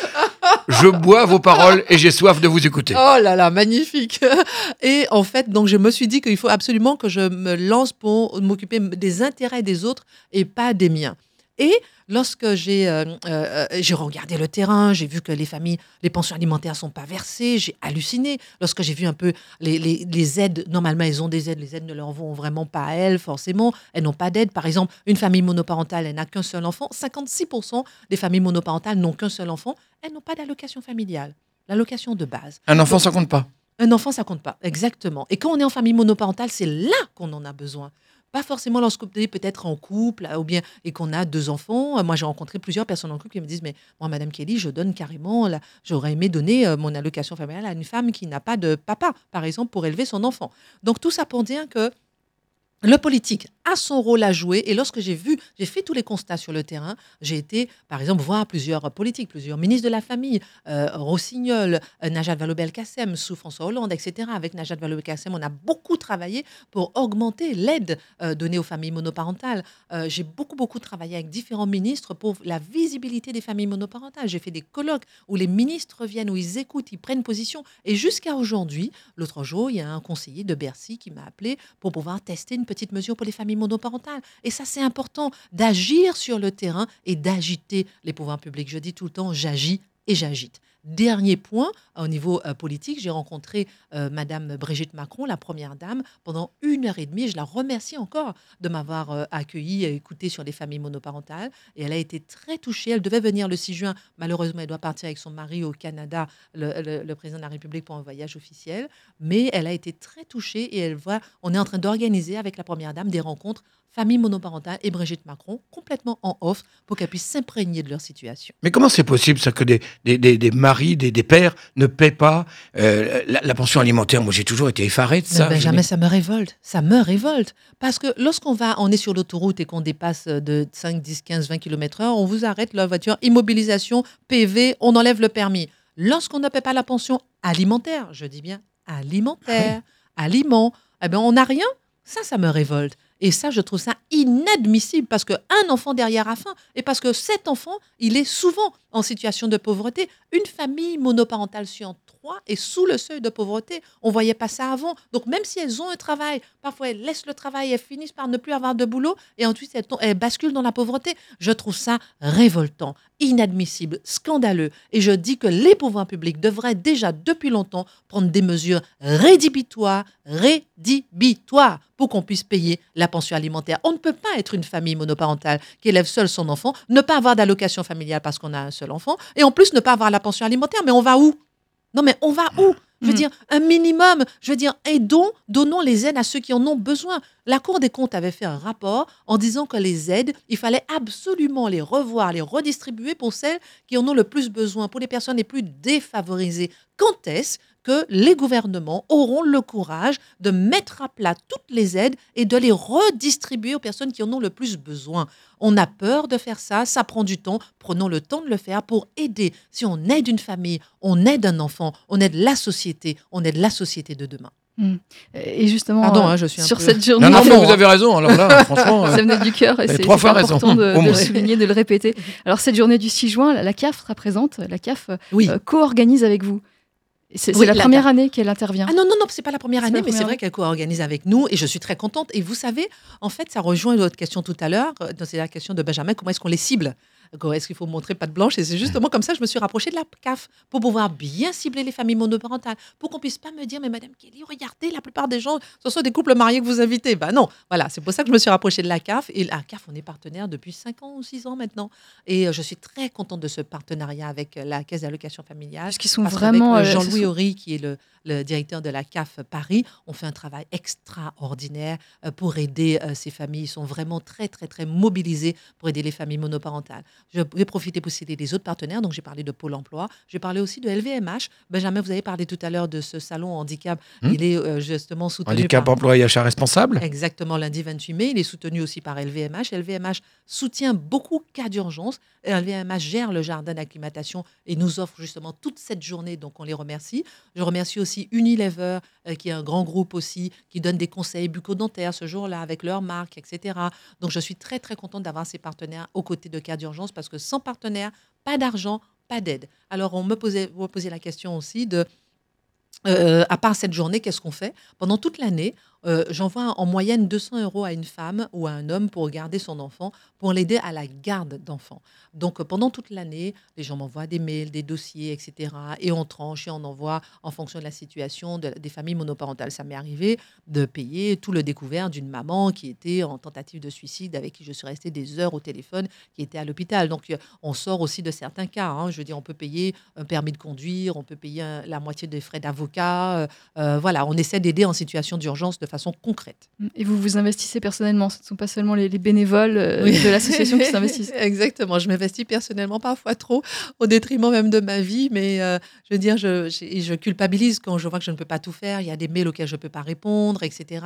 Je bois vos paroles et j'ai soif de vous écouter. Oh là là, magnifique. Et en fait, donc je me suis dit qu'il faut absolument que je me lance pour m'occuper des intérêts des autres et pas des miens. Et lorsque j'ai regardé le terrain, j'ai vu que les pensions alimentaires ne sont pas versées, j'ai halluciné. Lorsque j'ai vu un peu les aides, normalement elles ont des aides, les aides ne leur vont vraiment pas à elles, forcément. Elles n'ont pas d'aide. Par exemple, une famille monoparentale, elle n'a qu'un seul enfant. 56% des familles monoparentales n'ont qu'un seul enfant. Elles n'ont pas d'allocation familiale, l'allocation de base. Un enfant, ça ne compte pas. Un enfant, ça ne compte pas, exactement. Et quand on est en famille monoparentale, c'est là qu'on en a besoin. Pas forcément lorsqu'on est peut-être en couple ou bien, et qu'on a deux enfants. Moi, j'ai rencontré plusieurs personnes en couple qui me disent « Mais moi, Madame Kelly, je donne carrément, j'aurais aimé donner mon allocation familiale à une femme qui n'a pas de papa, par exemple, pour élever son enfant. » Donc, tout ça pour dire que le politique a son rôle à jouer. Et lorsque j'ai fait tous les constats sur le terrain, j'ai été, par exemple, voir plusieurs politiques, plusieurs ministres de la famille, Rossignol, Najat Vallaud-Belkacem, sous François Hollande, etc. Avec Najat Vallaud-Belkacem, on a beaucoup travaillé pour augmenter l'aide donnée aux familles monoparentales. J'ai beaucoup travaillé avec différents ministres pour la visibilité des familles monoparentales. J'ai fait des colloques où les ministres viennent, où ils écoutent, ils prennent position. Et jusqu'à aujourd'hui, l'autre jour, il y a un conseiller de Bercy qui m'a appelé pour pouvoir tester une petite mesure pour les familles monoparentales. Et ça, c'est important d'agir sur le terrain et d'agiter les pouvoirs publics. Je dis tout le temps, j'agis et j'agite. Dernier point, au niveau politique, j'ai rencontré Madame Brigitte Macron, la première dame, pendant 1h30. Je la remercie encore de m'avoir accueillie et écoutée sur les familles monoparentales. Et elle a été très touchée. Elle devait venir le 6 juin. Malheureusement, elle doit partir avec son mari au Canada, le président de la République, pour un voyage officiel. Mais elle a été très touchée et elle voit, on est en train d'organiser avec la première dame des rencontres famille monoparentale et Brigitte Macron, complètement en off, pour qu'elle puisse s'imprégner de leur situation. Mais comment c'est possible ça, que des maris, des pères ne paient pas la pension alimentaire? Moi, j'ai toujours été effarée de ça. Jamais, ça me révolte. Ça me révolte. Parce que lorsqu'on va, on est sur l'autoroute et qu'on dépasse de 5, 10, 15, 20 km/h, on vous arrête la voiture, immobilisation, PV, on enlève le permis. Lorsqu'on ne paie pas la pension alimentaire, je dis bien alimentaire, aliment, eh ben on n'a rien. Ça me révolte. Et ça, je trouve ça inadmissible parce qu'un enfant derrière a faim et parce que cet enfant, il est souvent en situation de pauvreté. Une famille monoparentale sur 3 est sous le seuil de pauvreté. On ne voyait pas ça avant. Donc, même si elles ont un travail, parfois elles laissent le travail, elles finissent par ne plus avoir de boulot et ensuite elles basculent dans la pauvreté. Je trouve ça révoltant, inadmissible, scandaleux. Et je dis que les pouvoirs publics devraient déjà depuis longtemps prendre des mesures rédhibitoires pour qu'on puisse payer la pension alimentaire. On ne peut pas être une famille monoparentale qui élève seule son enfant, ne pas avoir d'allocation familiale parce qu'on a un seul enfant, et en plus ne pas avoir la pension alimentaire. Mais on va où? Non mais on va où? Je veux dire, un minimum, je veux dire, aidons, donnons les aides à ceux qui en ont besoin. La Cour des comptes avait fait un rapport en disant que les aides, il fallait absolument les revoir, les redistribuer pour celles qui en ont le plus besoin, pour les personnes les plus défavorisées. Quand est-ce que les gouvernements auront le courage de mettre à plat toutes les aides et de les redistribuer aux personnes qui en ont le plus besoin? On a peur de faire ça, ça prend du temps. Prenons le temps de le faire pour aider. Si on aide une famille, on aide un enfant, on aide la société, on aide la société de demain. Et justement, pardon, je suis sur cette journée... Non, vous avez raison, alors là, franchement... Ça venait du cœur et c'est important de le souligner, de le répéter. Alors cette journée du 6 juin, la CAF sera présente, la CAF co-organise avec vous. C'est la première année qu'elle intervient. Ah non, c'est pas la première année, mais c'est vrai qu'elle co-organise avec nous et je suis très contente. Et vous savez, en fait, ça rejoint votre question tout à l'heure, c'est la question de Benjamin, comment est-ce qu'on les cible ? Est-ce qu'il faut montrer patte blanche? Et c'est justement comme ça que je me suis rapprochée de la CAF pour pouvoir bien cibler les familles monoparentales, pour qu'on puisse pas me dire, mais Madame Kelly, regardez, la plupart des gens, ce sont des couples mariés que vous invitez. Ben non, voilà, c'est pour ça que je me suis rapprochée de la CAF. Et la CAF, on est partenaire depuis 5 ans ou 6 ans maintenant. Et je suis très contente de ce partenariat avec la Caisse d'allocation familiale. Parce qu'ils sont vraiment... Jean-Louis Horry, qui est le directeur de la CAF Paris, on fait un travail extraordinaire pour aider ces familles. Ils sont vraiment très, très, très mobilisés pour aider les familles monoparentales. Je vais profiter pour citer les autres partenaires. Donc, j'ai parlé de Pôle emploi. J'ai parlé aussi de LVMH. Benjamin, vous avez parlé tout à l'heure de ce salon handicap. Il est justement soutenu handicap, par... emploi et achat responsable. Exactement, lundi 28 mai. Il est soutenu aussi par LVMH. LVMH soutient beaucoup K d'urgence. LVMH gère le jardin d'acclimatation et nous offre justement toute cette journée. Donc, on les remercie. Je remercie aussi Unilever, qui est un grand groupe aussi, qui donne des conseils bucco-dentaires ce jour-là avec leur marque, etc. Donc, je suis très, très contente d'avoir ces partenaires aux côtés de K d'urgence. Parce que sans partenaire, pas d'argent, pas d'aide. Alors, vous me posiez la question aussi de, à part cette journée, qu'est-ce qu'on fait? Pendant toute l'année, j'envoie en moyenne 200 € à une femme ou à un homme pour garder son enfant, pour l'aider à la garde d'enfant. Donc, pendant toute l'année, les gens m'envoient des mails, des dossiers, etc. Et on tranche et on envoie en fonction de la situation des familles monoparentales. Ça m'est arrivé de payer tout le découvert d'une maman qui était en tentative de suicide, avec qui je suis restée des heures au téléphone, qui était à l'hôpital. Donc, on sort aussi de certains cas. Je veux dire, on peut payer un permis de conduire, on peut payer la moitié des frais d'avocat. Voilà, on essaie d'aider en situation d'urgence de façon concrète. Et vous vous investissez personnellement, ce ne sont pas seulement les bénévoles de l'association qui s'investissent. Exactement, je m'investis personnellement parfois trop, au détriment même de ma vie, mais je veux dire, je culpabilise quand je vois que je ne peux pas tout faire, il y a des mails auxquels je ne peux pas répondre, etc.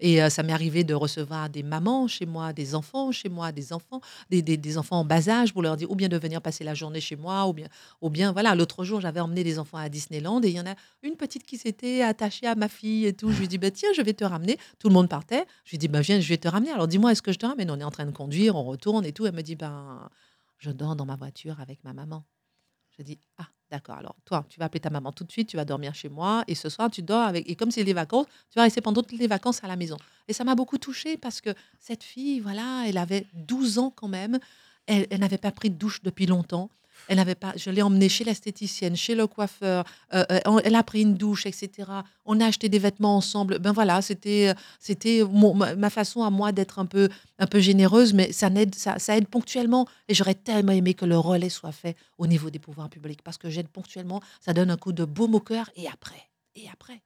Et ça m'est arrivé de recevoir des mamans chez moi, des enfants chez moi, des enfants en bas âge pour leur dire ou bien de venir passer la journée chez moi, ou bien voilà, l'autre jour j'avais emmené des enfants à Disneyland et il y en a une petite qui s'était attachée à ma fille et tout, je lui dis bah, tiens, je vais te ramener. Tout le monde partait. Je lui dis, ben, viens, je vais te ramener. Alors, dis-moi, est-ce que je te ramène? On est en train de conduire, on retourne et tout. Elle me dit, ben, je dors dans ma voiture avec ma maman. Je dis, ah, d'accord. Alors, toi, tu vas appeler ta maman tout de suite, tu vas dormir chez moi. Et ce soir, tu dors avec... Et comme c'est les vacances, tu vas rester pendant toutes les vacances à la maison. Et ça m'a beaucoup touchée parce que cette fille, voilà, elle avait 12 ans quand même. Elle n'avait pas pris de douche depuis longtemps. Elle n'avait pas. Je l'ai emmenée chez l'esthéticienne, chez le coiffeur. Elle a pris une douche, etc. On a acheté des vêtements ensemble. Ben voilà, c'était ma façon à moi d'être un peu généreuse, mais ça aide ponctuellement. Et j'aurais tellement aimé que le relais soit fait au niveau des pouvoirs publics, parce que j'aide ponctuellement, ça donne un coup de baume au cœur. Et après.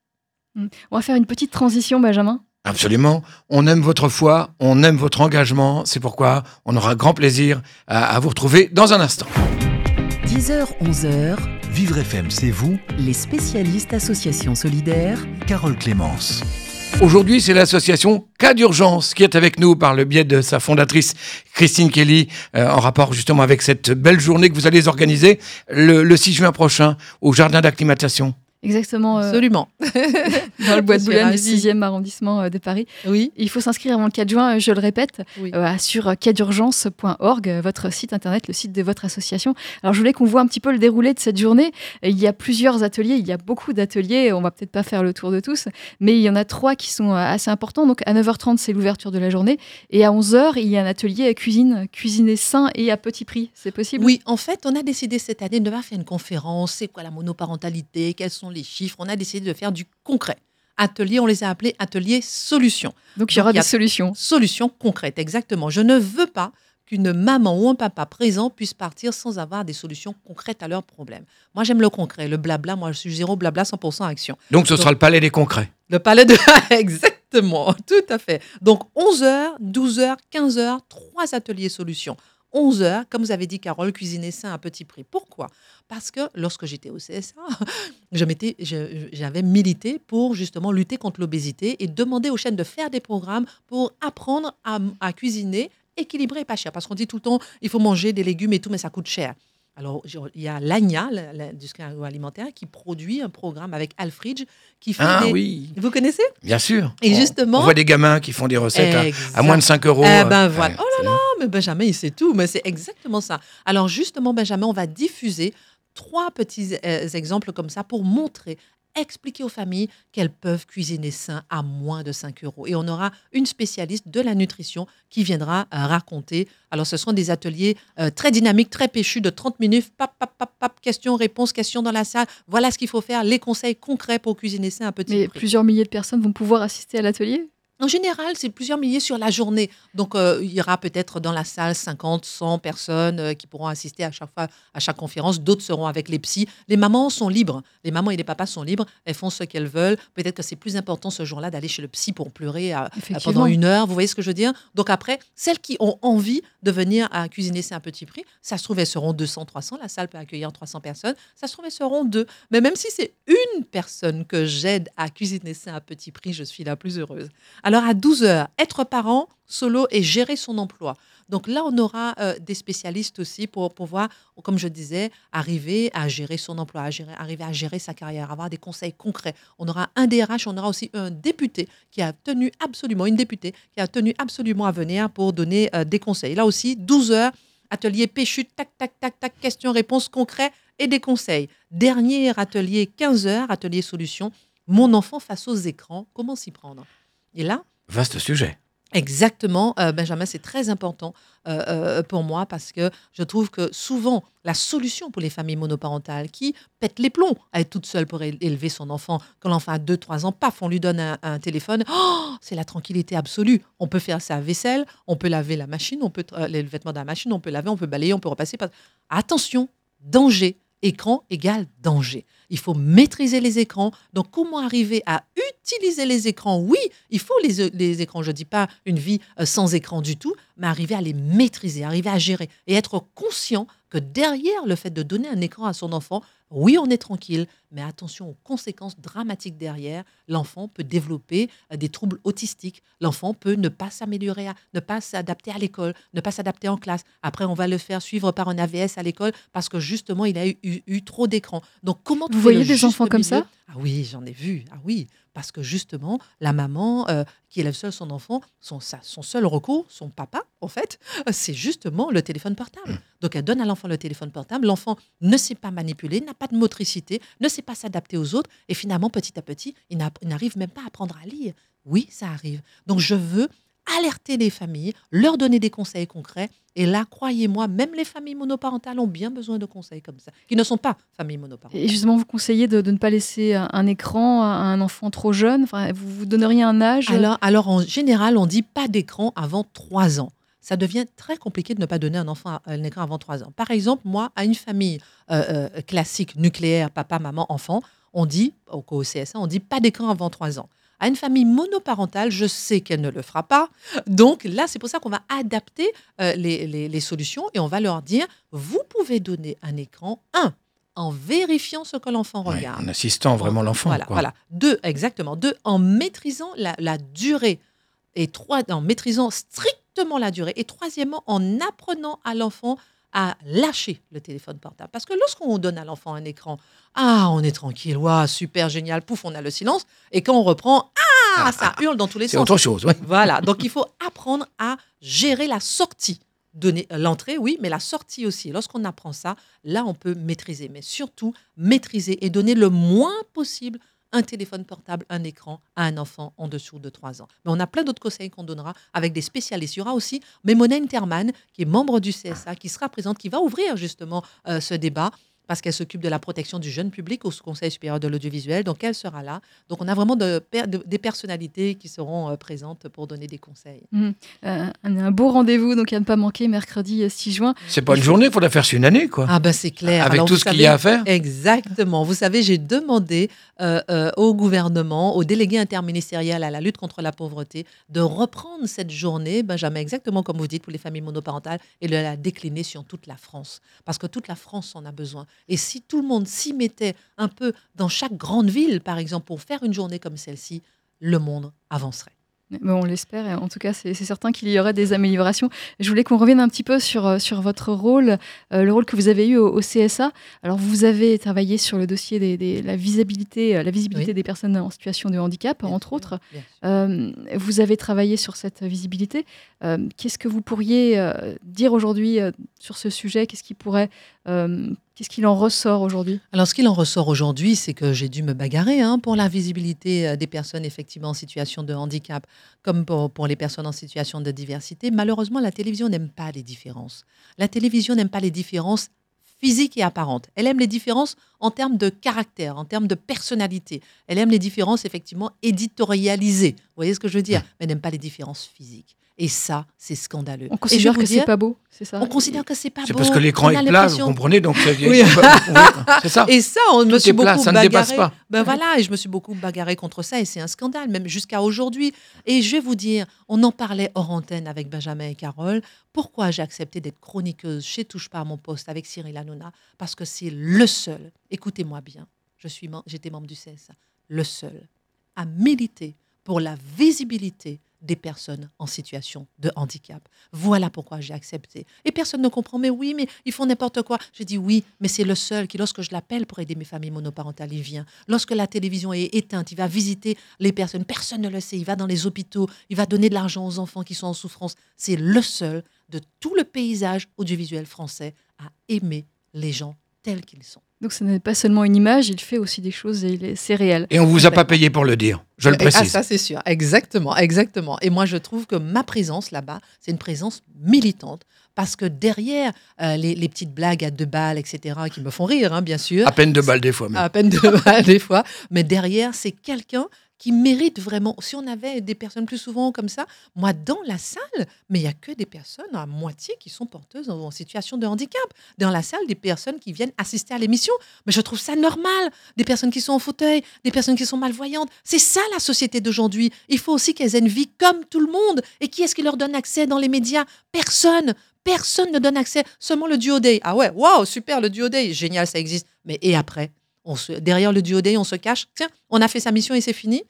On va faire une petite transition, Benjamin. Absolument. On aime votre foi, on aime votre engagement. C'est pourquoi on aura grand plaisir à vous retrouver dans un instant. 10h, 11h. Vivre FM, c'est vous. Les spécialistes associations solidaires. Carole Clémence. Aujourd'hui, c'est l'association K d'urgences qui est avec nous par le biais de sa fondatrice Christine Kelly, en rapport justement avec cette belle journée que vous allez organiser le 6 juin prochain au Jardin d'acclimatation. Exactement. Absolument. Dans le Bois de Boulogne, le 6e arrondissement de Paris. Oui. Il faut s'inscrire avant le 4 juin, je le répète, oui. Sur kdurgences.org, votre site internet, le site de votre association. Alors, je voulais qu'on voit un petit peu le déroulé de cette journée. Il y a plusieurs ateliers, il y a beaucoup d'ateliers, on ne va peut-être pas faire le tour de tous, mais il y en a 3 qui sont assez importants. Donc, à 9h30, c'est l'ouverture de la journée. Et à 11h, il y a un atelier cuisine, cuisiner sain et à petit prix. C'est possible ? Oui, en fait, on a décidé cette année de faire une conférence. C'est quoi la monoparentalité ? Quels sont les chiffres, on a décidé de faire du concret. Atelier, on les a appelés ateliers solutions. Donc, il y aura des solutions. Solutions concrètes, exactement. Je ne veux pas qu'une maman ou un papa présent puisse partir sans avoir des solutions concrètes à leurs problèmes. Moi, j'aime le concret, le blabla. Moi, je suis 0 blabla, 100% action. Donc, ce sera le palais des concrets. Le palais de... Exactement, tout à fait. Donc, 11h, 12h, 15h, 3 ateliers solutions. 11h, comme vous avez dit, Carole, cuisiner sain à petit prix. Pourquoi ? Parce que lorsque j'étais au CSA, j'avais milité pour justement lutter contre l'obésité et demander aux chaînes de faire des programmes pour apprendre à cuisiner équilibré et pas cher. Parce qu'on dit tout le temps, il faut manger des légumes et tout, mais ça coûte cher. Alors, il y a Lagna, l'industrie agroalimentaire, qui produit un programme avec Alfridge qui fait oui. Vous connaissez ? Bien sûr. Et justement... On voit des gamins qui font des recettes à moins de 5 €. Voilà. Oh là là, mais Benjamin, il sait tout. Mais c'est exactement ça. Alors, justement, Benjamin, on va diffuser 3 petits exemples comme ça pour montrer... expliquer aux familles qu'elles peuvent cuisiner sain à moins de 5 €. Et on aura une spécialiste de la nutrition qui viendra raconter. Alors, ce seront des ateliers très dynamiques, très péchus, de 30 minutes. Pap, questions, réponses, questions dans la salle. Voilà ce qu'il faut faire, les conseils concrets pour cuisiner sain à petit prix. Mais plusieurs milliers de personnes vont pouvoir assister à l'atelier ? En général, c'est plusieurs milliers sur la journée. Donc, il y aura peut-être dans la salle 50, 100 personnes qui pourront assister à chaque fois, à chaque conférence. D'autres seront avec les psys. Les mamans sont libres. Les mamans et les papas sont libres. Elles font ce qu'elles veulent. Peut-être que c'est plus important ce jour-là d'aller chez le psy pour pleurer pendant 1 heure. Vous voyez ce que je veux dire ? Donc après, celles qui ont envie de venir à cuisiner, c'est un petit prix. Ça se trouve, elles seront 200, 300. La salle peut accueillir 300 personnes. Ça se trouve, elles seront 2. Mais même si c'est une personne que j'aide à cuisiner, c'est un petit prix, je suis la plus heureuse. Alors, à 12h, être parent, solo et gérer son emploi. Donc là, on aura des spécialistes aussi pour pouvoir, comme je disais, arriver à gérer son emploi, arriver à gérer sa carrière, avoir des conseils concrets. On aura un DRH, on aura aussi une députée qui a tenu absolument à venir pour donner des conseils. Là aussi, 12h, atelier péchu, tac, questions-réponses concrets et des conseils. Dernier atelier, 15h, atelier solution, mon enfant face aux écrans, comment s'y prendre ? Et là, vaste sujet. Exactement, Benjamin, c'est très important pour moi parce que je trouve que souvent, la solution pour les familles monoparentales qui pètent les plombs à être toute seule pour élever son enfant, quand l'enfant a 2-3 ans, paf, on lui donne un téléphone, c'est la tranquillité absolue. On peut faire sa vaisselle, on peut laver la machine, on peut les vêtements de la machine, on peut laver, on peut balayer, on peut repasser. Attention, danger. Écran égale danger. Il faut maîtriser les écrans. Donc, comment arriver à utiliser les écrans ? Oui, il faut les écrans. Je ne dis pas une vie sans écran du tout, mais arriver à les maîtriser, arriver à gérer et être conscient que derrière le fait de donner un écran à son enfant, oui, on est tranquille, mais attention aux conséquences dramatiques derrière. L'enfant peut développer des troubles autistiques. L'enfant peut ne pas s'améliorer, ne pas s'adapter à l'école, ne pas s'adapter en classe. Après, on va le faire suivre par un AVS à l'école parce que justement, il a eu trop d'écrans. Donc, comment vous voyez des enfants comme ça ? Ah oui, j'en ai vu. Ah oui, parce que justement, la maman qui élève seule son enfant, son seul recours, son papa, en fait, c'est justement le téléphone portable. Donc, elle donne à l'enfant le téléphone portable. L'enfant ne sait pas manipuler, n'a pas de motricité, ne sait pas s'adapter aux autres. Et finalement, petit à petit, il n'arrive même pas à apprendre à lire. Oui, ça arrive. Donc, je veux alerter les familles, leur donner des conseils concrets. Et là, croyez-moi, même les familles monoparentales ont bien besoin de conseils comme ça, qui ne sont pas familles monoparentales. Et justement, vous conseillez de ne pas laisser un écran à un enfant trop jeune. Enfin, vous donneriez un âge. Alors, en général, on dit pas d'écran avant 3 ans. Ça devient très compliqué de ne pas donner un enfant un écran avant 3 ans. Par exemple, moi, à une famille classique, nucléaire, papa, maman, enfant, on dit, au CSA, on dit pas d'écran avant 3 ans. À une famille monoparentale, je sais qu'elle ne le fera pas. Donc là, c'est pour ça qu'on va adapter les solutions et on va leur dire, vous pouvez donner un écran, 1, en vérifiant ce que l'enfant regarde. Oui, en assistant vraiment l'enfant. Voilà, quoi. Voilà. 2, exactement. 2, en maîtrisant la durée. Et 3, en maîtrisant strictement la durée. Et 3, en apprenant à l'enfant à lâcher le téléphone portable. Parce que lorsqu'on donne à l'enfant un écran, on est tranquille, waouh, super, génial, pouf, on a le silence. Et quand on reprend, ça hurle dans tous les sens. C'est autre chose, oui. Voilà, donc il faut apprendre à gérer la sortie. L'entrée, oui, mais la sortie aussi. Lorsqu'on apprend ça, là, on peut maîtriser. Mais surtout, maîtriser et donner le moins possible un téléphone portable, un écran à un enfant en dessous de 3 ans. Mais on a plein d'autres conseils qu'on donnera avec des spécialistes. Il y aura aussi Mémona Hintermann, qui est membre du CSA, qui sera présente, qui va ouvrir justement ce débat, parce qu'elle s'occupe de la protection du jeune public au Conseil supérieur de l'audiovisuel. Donc, elle sera là. Donc, on a vraiment des personnalités qui seront présentes pour donner des conseils. Un beau rendez-vous, donc à ne pas manquer, mercredi 6 juin. C'est pas une journée, il faut la faire sur une année, quoi. Ah ben, c'est clair. Avec tout ce qu'il y a à faire. Exactement. Vous savez, j'ai demandé au gouvernement, au délégué interministériel à la lutte contre la pauvreté, de reprendre cette journée, Benjamin, exactement comme vous dites, pour les familles monoparentales, et de la décliner sur toute la France. Parce que toute la France en a besoin. Et si tout le monde s'y mettait un peu dans chaque grande ville, par exemple, pour faire une journée comme celle-ci, le monde avancerait. On l'espère, et en tout cas, c'est certain qu'il y aurait des améliorations. Je voulais qu'on revienne un petit peu sur votre rôle, le rôle que vous avez eu au CSA. Alors, vous avez travaillé sur le dossier de la visibilité oui. des personnes en situation de handicap, bien entre sûr, autres. Vous avez travaillé sur cette visibilité. Qu'est-ce que vous pourriez dire aujourd'hui sur ce sujet ? Qu'est-ce qu'il en ressort aujourd'hui ? Alors, ce qu'il en ressort aujourd'hui, c'est que j'ai dû me bagarrer pour la visibilité des personnes effectivement en situation de handicap, comme pour les personnes en situation de diversité. Malheureusement, la télévision n'aime pas les différences. La télévision n'aime pas les différences physiques et apparentes. Elle aime les différences en termes de caractère, en termes de personnalité. Elle aime les différences effectivement éditorialisées. Vous voyez ce que je veux dire ? Mais elle n'aime pas les différences physiques. Et ça, c'est scandaleux. On considère que c'est pas beau, c'est ça ? On considère que c'est pas beau. C'est parce que l'écran est plat, vous comprenez, donc oui. C'est ça. Et ça, me suis beaucoup bagarrée. Ça ne dépasse pas. Voilà, et je me suis beaucoup bagarrée contre ça, et c'est un scandale, même jusqu'à aujourd'hui. Et je vais vous dire, on en parlait hors antenne avec Benjamin et Carole, pourquoi j'ai accepté d'être chroniqueuse chez Touche pas à mon poste avec Cyril Hanouna, parce que c'est le seul, écoutez-moi bien, j'étais membre du CSA, le seul à militer pour la visibilité des personnes en situation de handicap. Voilà pourquoi j'ai accepté. Et personne ne comprend, mais oui, mais ils font n'importe quoi. J'ai dit oui, mais c'est le seul qui, lorsque je l'appelle pour aider mes familles monoparentales, il vient. Lorsque la télévision est éteinte, il va visiter les personnes. Personne ne le sait. Il va dans les hôpitaux, il va donner de l'argent aux enfants qui sont en souffrance. C'est le seul de tout le paysage audiovisuel français à aimer les gens tels qu'ils sont. Donc, ce n'est pas seulement une image, il fait aussi des choses et c'est réel. Et on ne vous a pas payé pour le dire, je le précise. Ah, ça, c'est sûr. Exactement, exactement. Et moi, je trouve que ma présence là-bas, c'est une présence militante. Parce que derrière les petites blagues à 2 balles, etc., qui me font rire, bien sûr. À peine 2 balles des fois. Même. À peine 2 balles des fois. Mais derrière, c'est quelqu'un qui méritent vraiment. Si on avait des personnes plus souvent comme ça, moi, dans la salle, mais il n'y a que des personnes à moitié qui sont porteuses en situation de handicap. Dans la salle, des personnes qui viennent assister à l'émission. Mais je trouve ça normal. Des personnes qui sont en fauteuil, des personnes qui sont malvoyantes. C'est ça, la société d'aujourd'hui. Il faut aussi qu'elles aient une vie comme tout le monde. Et qui est-ce qui leur donne accès dans les médias ? Personne. Personne ne donne accès. Seulement le Duo day. Ah ouais, waouh, super, le Duo day. Génial, ça existe. Mais et après ? Derrière le Duo day, on se cache. Tiens, on a fait sa mission et c'est fini.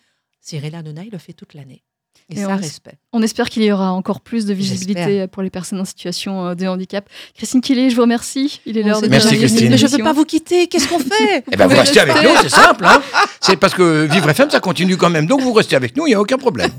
Cyril Hanouna, il le fait toute l'année. Et ça, respect. On espère qu'il y aura encore plus de visibilité pour les personnes en situation de handicap. Christine Kelly, je vous remercie. Il est l'heure de terminer. Merci Christine. Mais je ne veux pas vous quitter. Qu'est-ce qu'on fait ? Vous restez avec nous, c'est simple. C'est parce que Vivre FM, ça continue quand même. Donc vous restez avec nous, il n'y a aucun problème.